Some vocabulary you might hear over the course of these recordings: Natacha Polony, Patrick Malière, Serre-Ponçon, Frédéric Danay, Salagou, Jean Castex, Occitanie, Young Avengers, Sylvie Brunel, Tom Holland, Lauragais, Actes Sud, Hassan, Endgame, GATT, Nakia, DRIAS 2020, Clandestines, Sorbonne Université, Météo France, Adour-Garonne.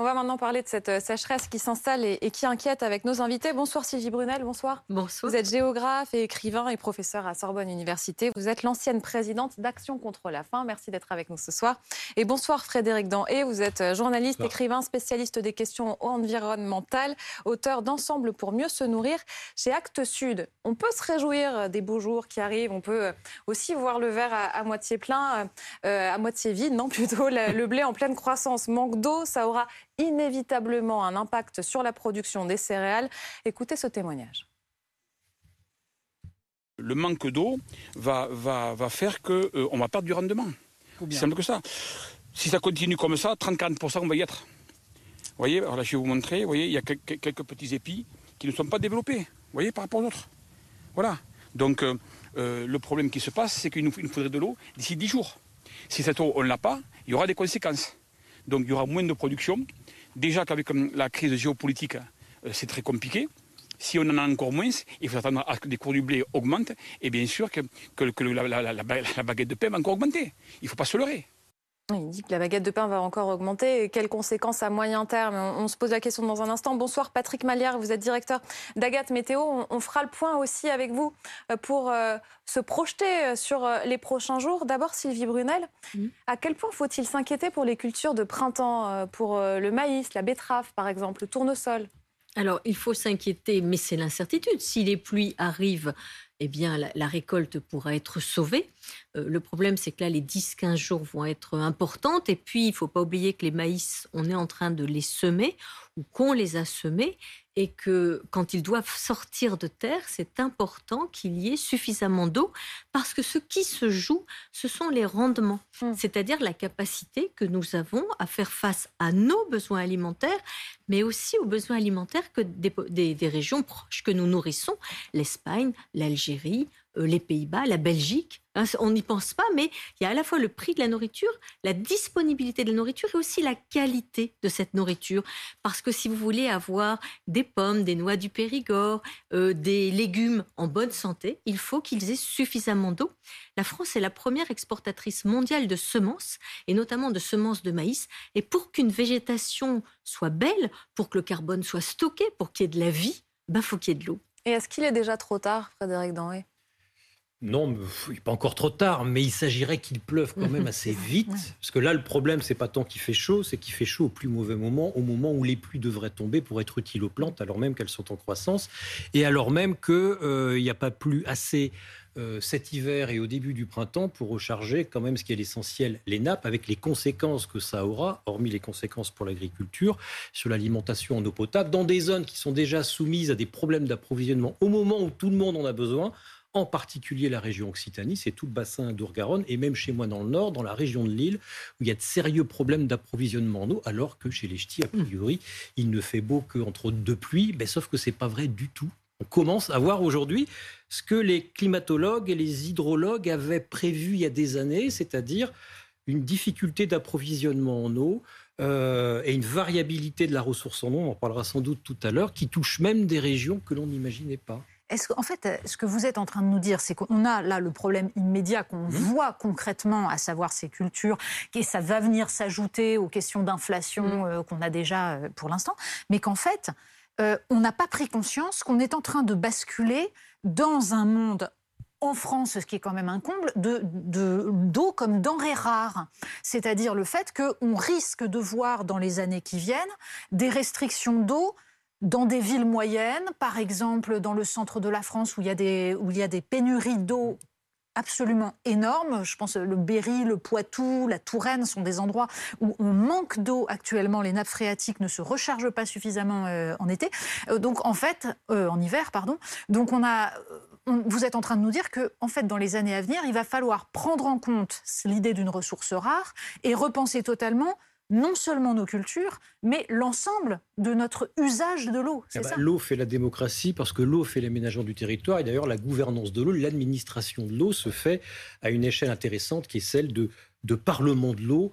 On va maintenant parler de cette sécheresse qui s'installe et qui inquiète avec nos invités. Bonsoir Sylvie Brunel, bonsoir. Bonsoir. Vous êtes géographe et écrivain et professeur à Sorbonne Université. Vous êtes l'ancienne présidente d'Action contre la faim. Merci d'être avec nous ce soir. Et bonsoir Frédéric Danay, vous êtes journaliste, écrivain, spécialiste des questions environnementales, auteur d'Ensemble pour mieux se nourrir chez Actes Sud. On peut se réjouir des beaux jours qui arrivent, on peut aussi voir le verre à moitié plein, à moitié vide, non plutôt le blé en pleine croissance. Manque d'eau, ça aura inévitablement un impact sur la production des céréales. Écoutez ce témoignage. Le manque d'eau va faire qu'on va perdre du rendement. C'est simple que ça. Si ça continue comme ça, 30-40% on va y être. Vous voyez, alors là je vais vous montrer, vous voyez, il y a quelques petits épis qui ne sont pas développés, vous voyez, par rapport aux autres. Voilà. Donc le problème qui se passe, c'est qu'il nous faudrait de l'eau d'ici 10 jours. Si cette eau, on ne l'a pas, il y aura des conséquences. Donc il y aura moins de production. Déjà qu'avec la crise géopolitique, c'est très compliqué. Si on en a encore moins, il faut attendre à ce que les cours du blé augmentent. Et bien sûr que la baguette de pain va encore augmenter. Il ne faut pas se leurrer. Il dit que la baguette de pain va encore augmenter. Et quelles conséquences à moyen terme? On se pose la question dans un instant. Bonsoir Patrick Malière, vous êtes directeur d'Agate Météo. On fera le point aussi avec vous pour se projeter sur les prochains jours. D'abord Sylvie Brunel, à quel point faut-il s'inquiéter pour les cultures de printemps, pour le maïs, la betterave par exemple, le tournesol? Alors il faut s'inquiéter, mais c'est l'incertitude. Si les pluies arrivent, eh bien, la récolte pourra être sauvée. Le problème, c'est que là, les 10-15 jours vont être importantes. Et puis, il ne faut pas oublier que les maïs, on est en train de les semer ou qu'on les a semés. Et que quand ils doivent sortir de terre, c'est important qu'il y ait suffisamment d'eau. Parce que ce qui se joue, ce sont les rendements. C'est-à-dire la capacité que nous avons à faire face à nos besoins alimentaires, mais aussi aux besoins alimentaires que des régions proches que nous nourrissons. L'Espagne, l'Algérie, les Pays-Bas, la Belgique. On n'y pense pas, mais il y a à la fois le prix de la nourriture, la disponibilité de la nourriture et aussi la qualité de cette nourriture. Parce que si vous voulez avoir des pommes, des noix du Périgord, des légumes en bonne santé, il faut qu'ils aient suffisamment d'eau. La France est la première exportatrice mondiale de semences, et notamment de semences de maïs. Et pour qu'une végétation soit belle, pour que le carbone soit stocké, pour qu'il y ait de la vie, ben faut qu'il y ait de l'eau. Et est-ce qu'il est déjà trop tard, Frédéric Danay? Non, il n'est pas encore trop tard, mais il s'agirait qu'il pleuve quand même assez vite. Parce que là, le problème, ce n'est pas tant qu'il fait chaud, c'est qu'il fait chaud au plus mauvais moment, au moment où les pluies devraient tomber pour être utiles aux plantes, alors même qu'elles sont en croissance, et alors même qu'il n'y a pas plu assez cet hiver et au début du printemps pour recharger quand même ce qui est l'essentiel, les nappes, avec les conséquences que ça aura, hormis les conséquences pour l'agriculture, sur l'alimentation en eau potable, dans des zones qui sont déjà soumises à des problèmes d'approvisionnement au moment où tout le monde en a besoin, en particulier la région Occitanie, c'est tout le bassin Adour-Garonne, et même chez moi dans le Nord, dans la région de Lille, où il y a de sérieux problèmes d'approvisionnement en eau, alors que chez les Ch'tis, a priori, il ne fait beau qu'entre autres deux pluies, mais sauf que ce n'est pas vrai du tout. On commence à voir aujourd'hui ce que les climatologues et les hydrologues avaient prévu il y a des années, c'est-à-dire une difficulté d'approvisionnement en eau, et une variabilité de la ressource en eau, on en parlera sans doute tout à l'heure, qui touche même des régions que l'on n'imaginait pas. Est-ce qu'en fait, ce que vous êtes en train de nous dire, c'est qu'on a là le problème immédiat qu'on voit concrètement, à savoir ces cultures, et ça va venir s'ajouter aux questions d'inflation qu'on a déjà pour l'instant, mais qu'en fait, on n'a pas pris conscience qu'on est en train de basculer dans un monde, en France, ce qui est quand même un comble, d'eau comme denrée rare. C'est-à-dire le fait qu'on risque de voir dans les années qui viennent des restrictions d'eau dans des villes moyennes, par exemple dans le centre de la France où il y a des pénuries d'eau absolument énormes. Je pense que le Berry, le Poitou, la Touraine sont des endroits où on manque d'eau actuellement. Les nappes phréatiques ne se rechargent pas suffisamment en été. Donc en fait, en hiver, pardon. Donc vous êtes en train de nous dire que, en fait, dans les années à venir, il va falloir prendre en compte l'idée d'une ressource rare et repenser totalement non seulement nos cultures, mais l'ensemble de notre usage de l'eau. C'est ça. L'eau fait la démocratie parce que l'eau fait l'aménagement du territoire. Et d'ailleurs, la gouvernance de l'eau, l'administration de l'eau se fait à une échelle intéressante qui est celle de parlement de l'eau,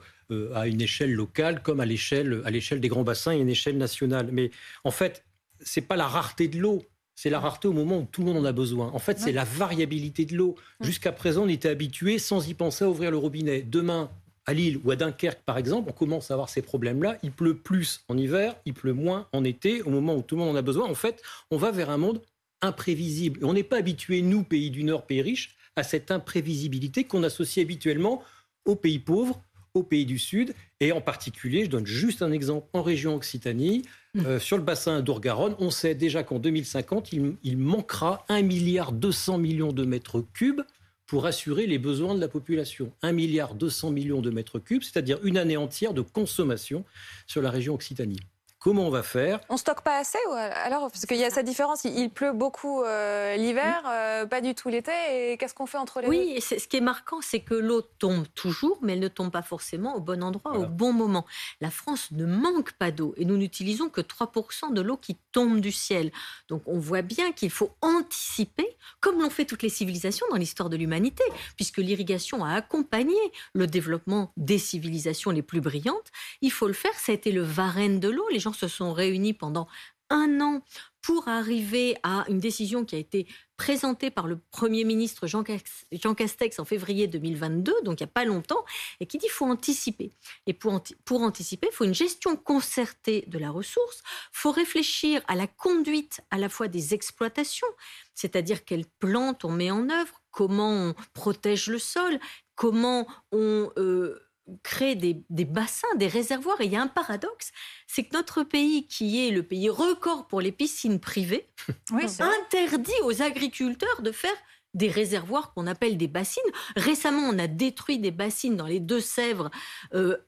à une échelle locale comme à l'échelle des grands bassins et à une échelle nationale. Mais en fait, ce n'est pas la rareté de l'eau. C'est la rareté au moment où tout le monde en a besoin. En fait, c'est la variabilité de l'eau. Jusqu'à présent, on était habitué, sans y penser, à ouvrir le robinet. Demain, À Lille ou à Dunkerque, par exemple, on commence à avoir ces problèmes-là. Il pleut plus en hiver, il pleut moins en été, au moment où tout le monde en a besoin. En fait, on va vers un monde imprévisible. Et on n'est pas habitué, nous, pays du Nord, pays riches, à cette imprévisibilité qu'on associe habituellement aux pays pauvres, aux pays du Sud. Et en particulier, je donne juste un exemple, en région Occitanie, sur le bassin Adour-Garonne, on sait déjà qu'en 2050, il manquera 1,2 milliard de mètres cubes pour assurer les besoins de la population. 1,2 milliard de mètres cubes, c'est-à-dire une année entière de consommation sur la région Occitanie. Comment on va faire ? On ne stocke pas assez alors ? Parce qu'il y a cette différence, il pleut beaucoup l'hiver, pas du tout l'été, et qu'est-ce qu'on fait entre les deux ? Oui, ce qui est marquant, c'est que l'eau tombe toujours, mais elle ne tombe pas forcément au bon endroit, voilà, au bon moment. La France ne manque pas d'eau, et nous n'utilisons que 3% de l'eau qui tombe du ciel. Donc on voit bien qu'il faut anticiper, comme l'ont fait toutes les civilisations dans l'histoire de l'humanité, puisque l'irrigation a accompagné le développement des civilisations les plus brillantes. Il faut le faire, ça a été le Varenne de l'eau, les gens se sont réunis pendant un an pour arriver à une décision qui a été présentée par le Premier ministre Jean Castex en février 2022, donc il n'y a pas longtemps, et qui dit qu'il faut anticiper. Et pour anticiper, il faut une gestion concertée de la ressource, il faut réfléchir à la conduite à la fois des exploitations, c'est-à-dire quelles plantes on met en œuvre, comment on protège le sol, comment on... crée des bassins, des réservoirs. Et il y a un paradoxe, c'est que notre pays, qui est le pays record pour les piscines privées, oui, interdit aux agriculteurs de faire des réservoirs qu'on appelle des bassines. Récemment, on a détruit des bassines dans les Deux-Sèvres,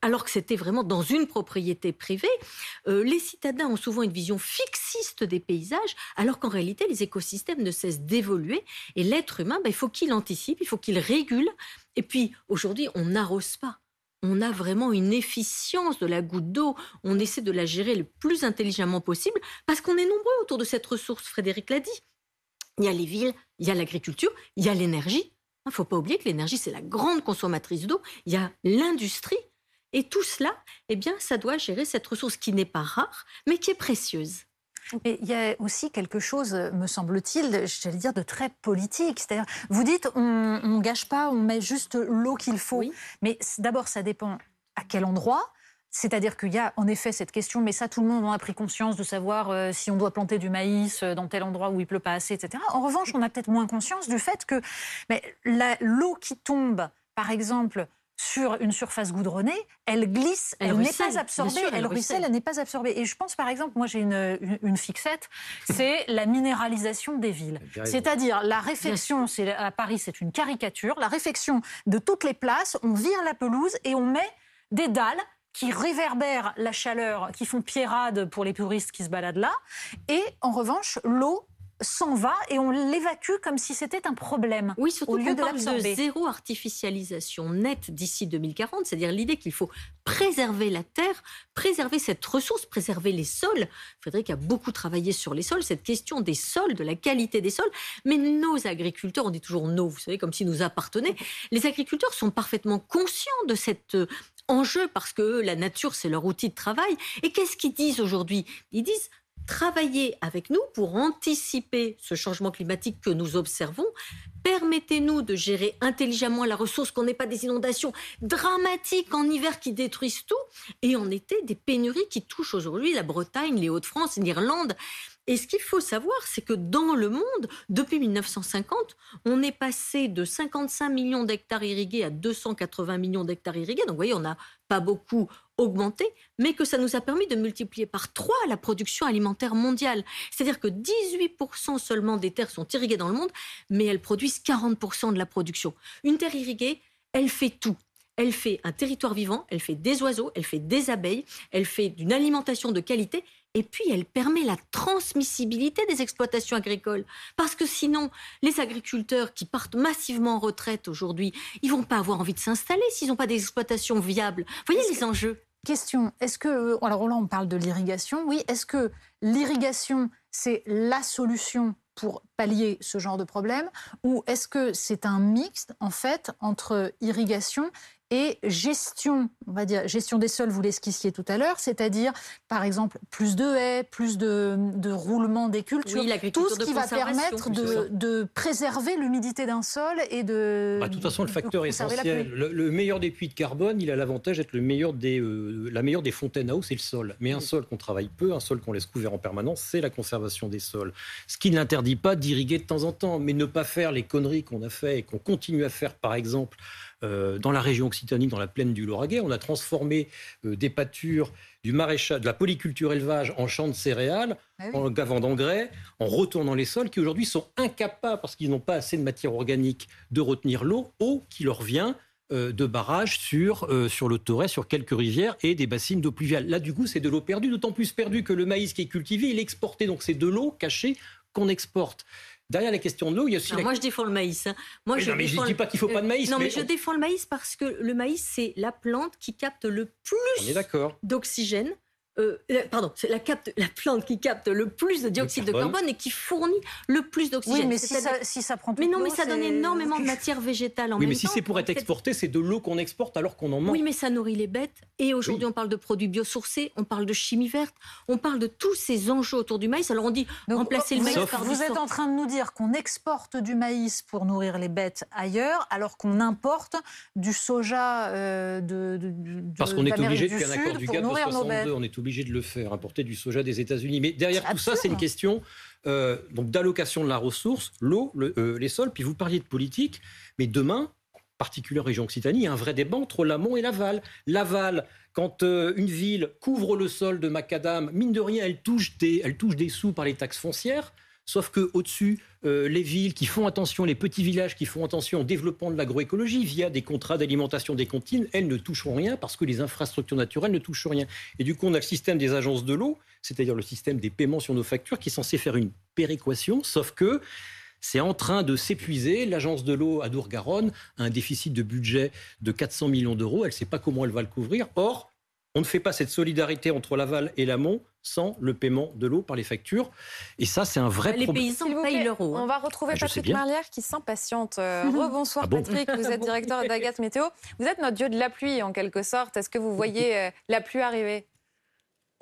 alors que c'était vraiment dans une propriété privée. Les citadins ont souvent une vision fixiste des paysages, alors qu'en réalité, les écosystèmes ne cessent d'évoluer. Et l'être humain, il faut qu'il anticipe, il faut qu'il régule. Et puis, aujourd'hui, on n'arrose pas. On a vraiment une efficience de la goutte d'eau. On essaie de la gérer le plus intelligemment possible parce qu'on est nombreux autour de cette ressource. Frédéric l'a dit. Il y a les villes, il y a l'agriculture, il y a l'énergie. Il ne faut pas oublier que l'énergie, c'est la grande consommatrice d'eau. Il y a l'industrie. Et tout cela, ça doit gérer cette ressource qui n'est pas rare, mais qui est précieuse. Mais il y a aussi quelque chose, me semble-t-il, j'allais dire de très politique. C'est-à-dire, vous dites, on gâche pas, on met juste l'eau qu'il faut. Oui. Mais d'abord, ça dépend à quel endroit. C'est-à-dire qu'il y a en effet cette question, mais ça, tout le monde en a pris conscience, de savoir si on doit planter du maïs dans tel endroit où il pleut pas assez, etc. En revanche, on a peut-être moins conscience du fait que l'eau qui tombe, par exemple, sur une surface goudronnée, elle glisse, elle n'est pas absorbée, bien sûr, elle ruisselle, elle n'est pas absorbée. Et je pense par exemple, moi j'ai une fixette, c'est la minéralisation des villes. C'est-à-dire la réfection, à Paris c'est une caricature, la réfection de toutes les places, on vire la pelouse et on met des dalles qui réverbèrent la chaleur, qui font pierrade pour les puristes qui se baladent là. Et en revanche, l'eau s'en va et on l'évacue comme si c'était un problème. Oui, surtout au lieu de l'absorber. De zéro artificialisation nette d'ici 2040, c'est-à-dire l'idée qu'il faut préserver la terre, préserver cette ressource, préserver les sols. Frédéric a beaucoup travaillé sur les sols, cette question des sols, de la qualité des sols. Mais nos agriculteurs, on dit toujours nos, vous savez, comme s'ils nous appartenaient. Les agriculteurs sont parfaitement conscients de cet enjeu parce que la nature, c'est leur outil de travail. Et qu'est-ce qu'ils disent aujourd'hui ? Ils disent... travaillez avec nous pour anticiper ce changement climatique que nous observons. Permettez-nous de gérer intelligemment la ressource, qu'on n'ait pas des inondations dramatiques en hiver qui détruisent tout, et en été, des pénuries qui touchent aujourd'hui la Bretagne, les Hauts-de-France, l'Irlande. Et ce qu'il faut savoir, c'est que dans le monde, depuis 1950, on est passé de 55 millions d'hectares irrigués à 280 millions d'hectares irrigués. Donc vous voyez, on n'a pas beaucoup augmenté, mais que ça nous a permis de multiplier par 3 la production alimentaire mondiale. C'est-à-dire que 18% seulement des terres sont irriguées dans le monde, mais elles produisent 40% de la production. Une terre irriguée, elle fait tout. Elle fait un territoire vivant, elle fait des oiseaux, elle fait des abeilles, elle fait d'une alimentation de qualité. Et puis, elle permet la transmissibilité des exploitations agricoles. Parce que sinon, les agriculteurs qui partent massivement en retraite aujourd'hui, ils ne vont pas avoir envie de s'installer s'ils n'ont pas d'exploitation viable. Vous voyez les enjeux ? Question, est-ce que... Alors là, on parle de l'irrigation. Oui, est-ce que l'irrigation, c'est la solution pour pallier ce genre de problème ? Ou est-ce que c'est un mix, en fait, entre irrigation et gestion, on va dire, gestion des sols, vous l'esquissiez tout à l'heure, c'est-à-dire, par exemple, plus de haies, plus de roulement des cultures, oui, tout ce qui va permettre de préserver l'humidité d'un sol et de... Bah, de toute façon, le facteur essentiel, le meilleur des puits de carbone, il a l'avantage d'être la meilleure des fontaines à eau, c'est le sol. Mais un sol qu'on travaille peu, un sol qu'on laisse couvert en permanence, c'est la conservation des sols. Ce qui ne l'interdit pas d'irriguer de temps en temps, mais ne pas faire les conneries qu'on a fait et qu'on continue à faire, par exemple, dans la région Occitanie, dans la plaine du Lauragais, on a transformé des pâtures, du maraîchage, de la polyculture élevage en champs de céréales, en gavant d'engrais, en retournant les sols qui aujourd'hui sont incapables, parce qu'ils n'ont pas assez de matière organique, de retenir l'eau, eau qui leur vient de barrages sur le Torret, sur quelques rivières et des bassines d'eau pluviale. Là, du coup, c'est de l'eau perdue, d'autant plus perdue que le maïs qui est cultivé, il est exporté. Donc c'est de l'eau cachée qu'on exporte. Derrière la question de l'eau, il y a aussi... Moi, je défends le maïs. Moi, je ne dis pas qu'il ne faut pas de maïs. Non, mais je défends le maïs parce que le maïs, c'est la plante qui capte le plus d'oxygène. Pardon, c'est la plante qui capte le plus de dioxyde de carbone et qui fournit le plus d'oxygène. Oui, mais si ça prend tout le temps... Mais non, mais ça donne énormément de matière végétale en même temps. Oui, mais si c'est pour être exporté, c'est de l'eau qu'on exporte alors qu'on en mange. Oui, mais ça nourrit les bêtes. Et aujourd'hui, on parle de produits biosourcés, on parle de chimie verte, on parle de tous ces enjeux autour du maïs. Alors on dit remplacer le maïs par du... Vous êtes en train de nous dire qu'on exporte du maïs pour nourrir les bêtes ailleurs, alors qu'on importe du soja parce qu'on est obligé depuis un accord du GATT de 62, on est obligé de le faire, importer du soja des États-Unis. Mais derrière tout ça, c'est une question donc d'allocation de la ressource, l'eau, les sols. Puis vous parliez de politique, mais demain, en particulier en région Occitanie, il y a un vrai débat entre l'amont et l'aval. L'aval, quand une ville couvre le sol de macadam, mine de rien, elle touche des sous par les taxes foncières. Sauf qu'au-dessus, les villes qui font attention, les petits villages qui font attention au développement de l'agroécologie via des contrats d'alimentation des cantines, elles ne toucheront rien parce que les infrastructures naturelles ne touchent rien. Et du coup, on a le système des agences de l'eau, c'est-à-dire le système des paiements sur nos factures, qui est censé faire une péréquation, sauf que c'est en train de s'épuiser. L'agence de l'eau Adour-Garonne a un déficit de budget de 400 millions d'euros. Elle ne sait pas comment elle va le couvrir. Or, on ne fait pas cette solidarité entre l'aval et l'amont sans le paiement de l'eau par les factures. Et ça, c'est un vrai problème. Les paysans payent l'euro. On va retrouver Patrick Malière qui s'impatiente. Rebonsoir Patrick, vous êtes directeur d'Agathe Météo. Vous êtes notre dieu de la pluie, en quelque sorte. Est-ce que vous voyez la pluie arriver ?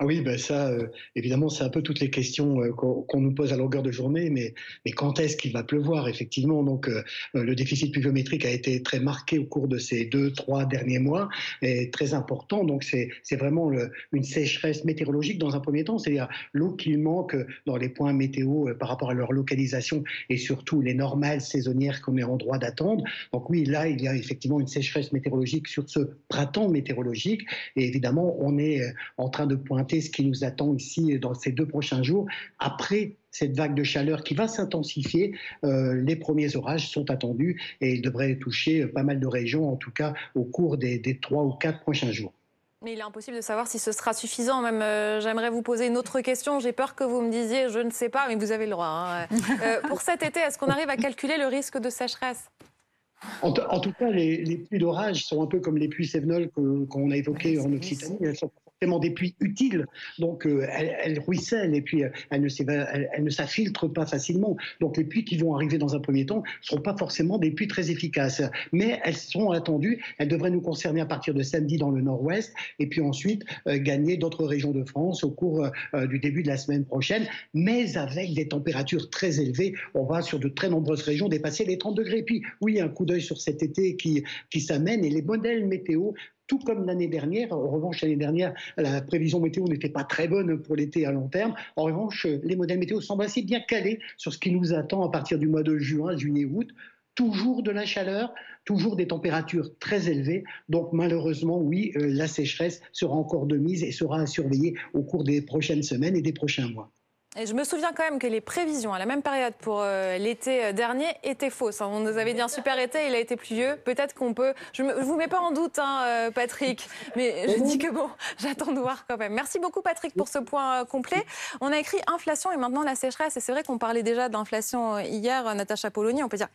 Oui, ben ça, évidemment, c'est un peu toutes les questions qu'on nous pose à longueur de journée, mais quand est-ce qu'il va pleuvoir, effectivement? Donc, le déficit pluviométrique a été très marqué au cours de ces 2-3 derniers mois, et très important. Donc, c'est vraiment une sécheresse météorologique dans un premier temps, c'est-à-dire l'eau qu'il manque dans les points météo par rapport à leur localisation et surtout les normales saisonnières qu'on est en droit d'attendre. Donc oui, là, il y a effectivement une sécheresse météorologique sur ce printemps météorologique, et évidemment, on est en train de pointer ce qui nous attend ici dans ces 2 prochains jours. Après cette vague de chaleur qui va s'intensifier, les premiers orages sont attendus et ils devraient toucher pas mal de régions, en tout cas au cours des 3 ou 4 prochains jours. Mais il est impossible de savoir si ce sera suffisant. Même, j'aimerais vous poser une autre question. J'ai peur que vous me disiez, je ne sais pas, mais vous avez le droit. Hein. Pour cet été, est-ce qu'on arrive à calculer le risque de sécheresse ? En tout cas, les pluies d'orage sont un peu comme les pluies Cévenol qu'on a évoquées en Occitanie. Elles sont forcément des pluies utiles, donc elles ruissellent et puis elles ne s'affiltrent pas facilement. Donc les pluies qui vont arriver dans un premier temps ne seront pas forcément des pluies très efficaces, mais elles sont attendues. Elles devraient nous concerner à partir de samedi dans le nord-ouest et puis ensuite gagner d'autres régions de France au cours du début de la semaine prochaine, mais avec des températures très élevées. On va sur de très nombreuses régions dépasser les 30 degrés. Et puis oui, un coup d'œil sur cet été qui s'amène et les modèles météo. Tout comme l'année dernière, en revanche, l'année dernière, la prévision météo n'était pas très bonne pour l'été à long terme. En revanche, les modèles météo semblent assez bien calés sur ce qui nous attend à partir du mois de juin, juillet, août. Toujours de la chaleur, toujours des températures très élevées. Donc malheureusement, oui, la sécheresse sera encore de mise et sera à surveiller au cours des prochaines semaines et des prochains mois. Et je me souviens quand même que les prévisions à la même période pour l'été dernier étaient fausses. On nous avait dit un super été, il a été pluvieux. Peut-être qu'on peut... Je ne vous mets pas en doute, Patrick, mais je dis que bon, j'attends de voir quand même. Merci beaucoup, Patrick, pour ce point complet. On a écrit inflation et maintenant la sécheresse. Et c'est vrai qu'on parlait déjà d'inflation hier, Natacha Polony. On peut dire,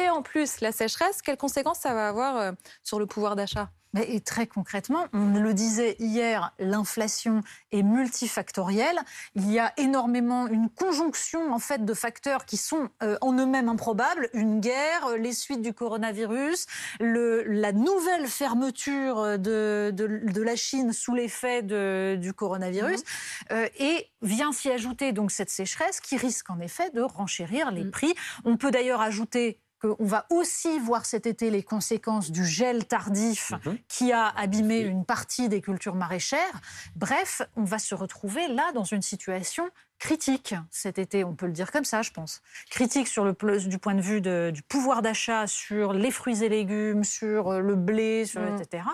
et en plus, la sécheresse, quelles conséquences ça va avoir sur le pouvoir d'achat ? Et très concrètement, on le disait hier, l'inflation est multifactorielle. Il y a énormément une conjonction en fait de facteurs qui sont en eux-mêmes improbables. Une guerre, les suites du coronavirus, la nouvelle fermeture de la Chine sous l'effet du coronavirus. Et vient s'y ajouter donc cette sécheresse qui risque en effet de renchérir les prix. On peut d'ailleurs ajouter qu'on va aussi voir cet été les conséquences du gel tardif qui a abîmé une partie des cultures maraîchères. Bref, on va se retrouver là dans une situation critique cet été, on peut le dire comme ça, je pense. Critique sur du point de vue du pouvoir d'achat, sur les fruits et légumes, sur le blé, sur etc.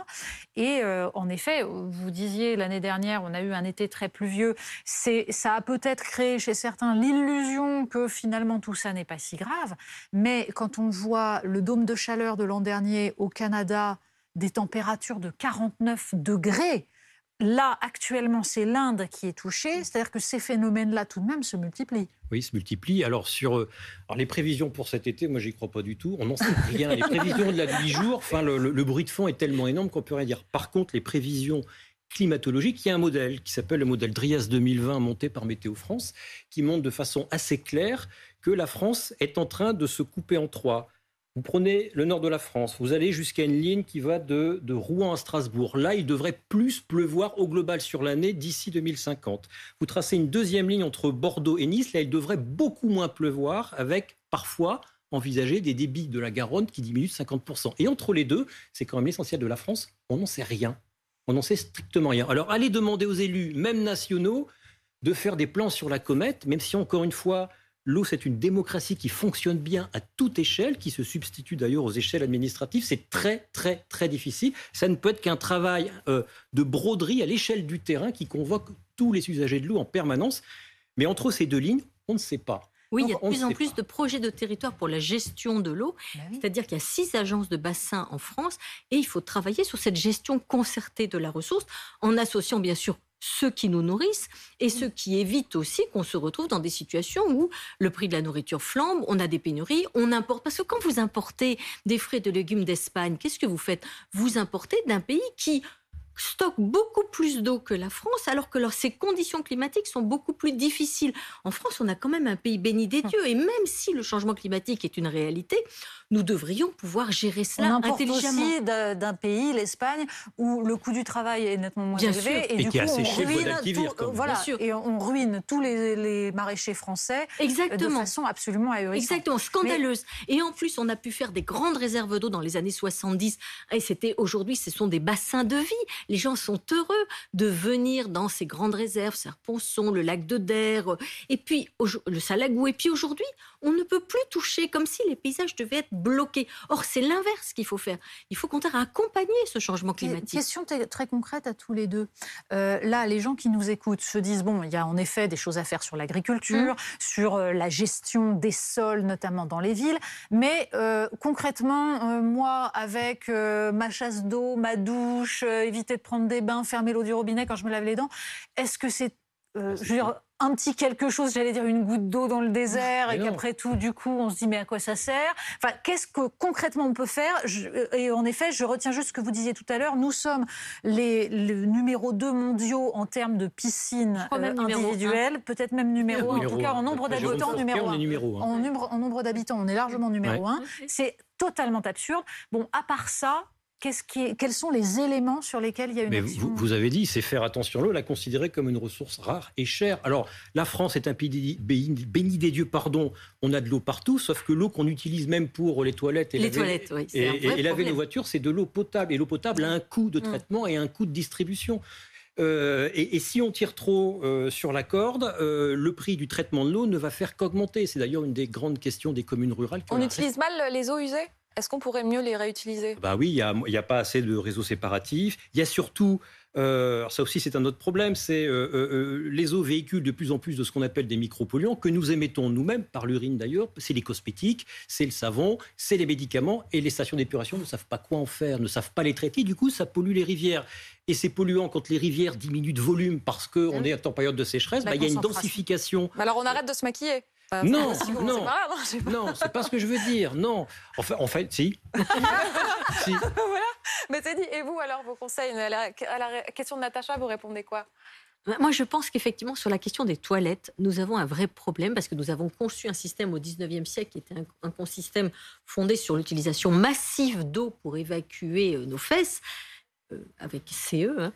Et en effet, vous disiez l'année dernière, on a eu un été très pluvieux. Ça a peut-être créé chez certains l'illusion que finalement tout ça n'est pas si grave. Mais quand on voit le dôme de chaleur de l'an dernier au Canada, des températures de 49 degrés, là, actuellement, c'est l'Inde qui est touchée, c'est-à-dire que ces phénomènes-là, tout de même, se multiplient. Oui, se multiplient. Alors, les prévisions pour cet été, moi, j'y crois pas du tout. On n'en sait rien. Les prévisions de la 10 jours, le bruit de fond est tellement énorme qu'on peut rien dire. Par contre, les prévisions climatologique, il y a un modèle qui s'appelle le modèle DRIAS 2020 monté par Météo France, qui montre de façon assez claire que la France est en train de se couper en trois. Vous prenez le nord de la France, vous allez jusqu'à une ligne qui va de Rouen à Strasbourg. Là, il devrait plus pleuvoir au global sur l'année d'ici 2050. Vous tracez une deuxième ligne entre Bordeaux et Nice. Là, il devrait beaucoup moins pleuvoir avec parfois envisager des débits de la Garonne qui diminuent de 50%. Et entre les deux, c'est quand même l'essentiel de la France, on n'en sait rien. On n'en sait strictement rien. Alors, allez demander aux élus, même nationaux, de faire des plans sur la comète, même si, encore une fois, l'eau, c'est une démocratie qui fonctionne bien à toute échelle, qui se substitue d'ailleurs aux échelles administratives. C'est très, très, très difficile. Ça ne peut être qu'un travail de broderie à l'échelle du terrain qui convoque tous les usagers de l'eau en permanence. Mais entre ces deux lignes, on ne sait pas. Oui, il y a de plus en plus de projets de territoire pour la gestion de l'eau. C'est-à-dire qu'il y a 6 agences de bassin en France et il faut travailler sur cette gestion concertée de la ressource en associant bien sûr ceux qui nous nourrissent et ceux qui évitent aussi qu'on se retrouve dans des situations où le prix de la nourriture flambe, on a des pénuries, on importe. Parce que quand vous importez des fruits et des légumes d'Espagne, qu'est-ce que vous faites? Vous importez d'un pays qui stockent beaucoup plus d'eau que la France, alors que ces conditions climatiques sont beaucoup plus difficiles. En France, on a quand même un pays béni des dieux, et même si le changement climatique est une réalité, nous devrions pouvoir gérer cela intelligemment. On importe aussi d'un pays, l'Espagne, où le coût du travail est nettement moins élevé, et du coup, on ruine tous les maraîchers français de façon absolument ahurissante. Exactement, scandaleuse. Mais... Et en plus, on a pu faire des grandes réserves d'eau dans les années 70, et aujourd'hui, ce sont des bassins de vie. Les gens sont heureux de venir dans ces grandes réserves, Serre-Ponçon, le lac de Der, et puis le Salagou. Et puis aujourd'hui, on ne peut plus toucher, comme si les paysages devaient être bloqués. Or, c'est l'inverse qu'il faut faire. Il faut contraire accompagner ce changement climatique. Question très concrète à tous les deux. Là, les gens qui nous écoutent se disent, bon, il y a en effet des choses à faire sur l'agriculture, sur la gestion des sols, notamment dans les villes. Mais concrètement, moi, avec ma chasse d'eau, ma douche, éviter de prendre des bains, fermer l'eau du robinet quand je me lave les dents. Est-ce que c'est un petit quelque chose, j'allais dire une goutte d'eau dans le désert et qu'après tout, du coup, on se dit mais à quoi ça sert? Enfin, qu'est-ce que concrètement on peut faire? Et en effet, je retiens juste ce que vous disiez tout à l'heure. Nous sommes le numéro 2 mondiaux en termes de piscines individuelles, peut-être même numéro 1, en tout cas en nombre d'habitants, numéro 1. En nombre d'habitants, on est largement numéro 1. C'est totalement absurde. Bon, à part ça, quels sont les éléments sur lesquels il y a une action ? Vous avez dit, c'est faire attention à l'eau, la considérer comme une ressource rare et chère. Alors, la France est un pays béni des dieux, on a de l'eau partout, sauf que l'eau qu'on utilise même pour les toilettes et laver nos voitures, c'est de l'eau potable. Et l'eau potable a un coût de traitement et un coût de distribution. Et si on tire trop sur la corde, le prix du traitement de l'eau ne va faire qu'augmenter. C'est d'ailleurs une des grandes questions des communes rurales. On utilise mal les eaux usées ? Est-ce qu'on pourrait mieux les réutiliser ? Bah oui, il n'y a pas assez de réseaux séparatifs. Il y a surtout, ça aussi c'est un autre problème, c'est les eaux véhiculent de plus en plus de ce qu'on appelle des micropolluants que nous émettons nous-mêmes, par l'urine d'ailleurs. C'est les cosmétiques, c'est le savon, c'est les médicaments et les stations d'épuration ne savent pas quoi en faire, ne savent pas les traiter. Du coup, ça pollue les rivières. Et c'est polluant quand les rivières diminuent de volume parce qu'on est en période de sécheresse. Il y a une densification. Alors on arrête de se maquiller. Non, non, non, c'est pas ce que je veux dire. Non, en fait, si. Si. Voilà. Mais t'es dit. Et vous alors, vos conseils à la question de Natacha, vous répondez quoi? Moi, je pense qu'effectivement, sur la question des toilettes, nous avons un vrai problème parce que nous avons conçu un système au XIXe siècle qui était un système fondé sur l'utilisation massive d'eau pour évacuer nos fesses. Avec CE. Hein.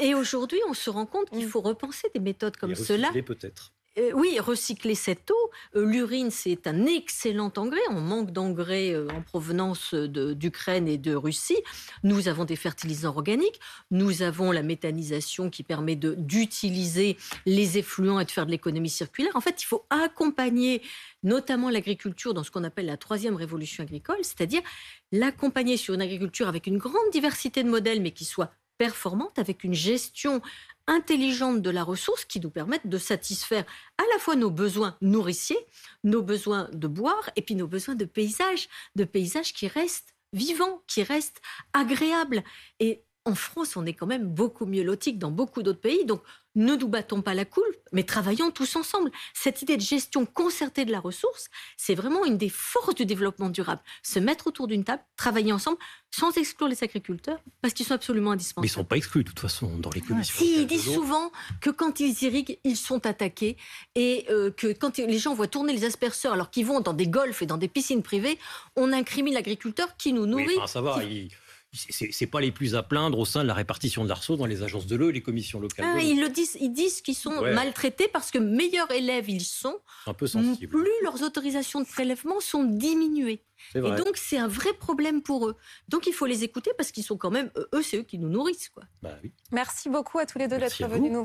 Et aujourd'hui, on se rend compte qu'il faut repenser des méthodes comme cela. Peut-être. Oui, recycler cette eau. L'urine, c'est un excellent engrais. On manque d'engrais en provenance d'Ukraine et de Russie. Nous avons des fertilisants organiques. Nous avons la méthanisation qui permet d'utiliser les effluents et de faire de l'économie circulaire. En fait, il faut accompagner notamment l'agriculture dans ce qu'on appelle la 3e révolution agricole, c'est-à-dire l'accompagner sur une agriculture avec une grande diversité de modèles, mais qui soit performante, avec une gestion intelligente de la ressource qui nous permettent de satisfaire à la fois nos besoins nourriciers, nos besoins de boire et puis nos besoins de paysages qui restent vivants, qui restent agréables. Et en France, on est quand même beaucoup mieux lotis que dans beaucoup d'autres pays, donc ne nous battons pas la coulpe, mais travaillons tous ensemble. Cette idée de gestion concertée de la ressource, c'est vraiment une des forces du développement durable. Se mettre autour d'une table, travailler ensemble, sans exclure les agriculteurs, parce qu'ils sont absolument indispensables. Mais ils ne sont pas exclus, de toute façon, dans les commissions. Si, ils disent souvent que quand ils irriguent, ils sont attaqués, et que quand les gens voient tourner les asperseurs, alors qu'ils vont dans des golfs et dans des piscines privées, on incrimine l'agriculteur qui nous nourrit. Oui, enfin, ça va, c'est pas les plus à plaindre au sein de la répartition de la ressource dans les agences de l'eau et les commissions locales. Ah, ils disent qu'ils sont maltraités parce que meilleurs élèves ils sont, un peu sensibles. Plus leurs autorisations de prélèvement sont diminuées. Et donc c'est un vrai problème pour eux. Donc il faut les écouter parce qu'ils sont quand même, eux c'est eux qui nous nourrissent, quoi. Bah, oui. Merci beaucoup à tous les deux d'être venus nous voir.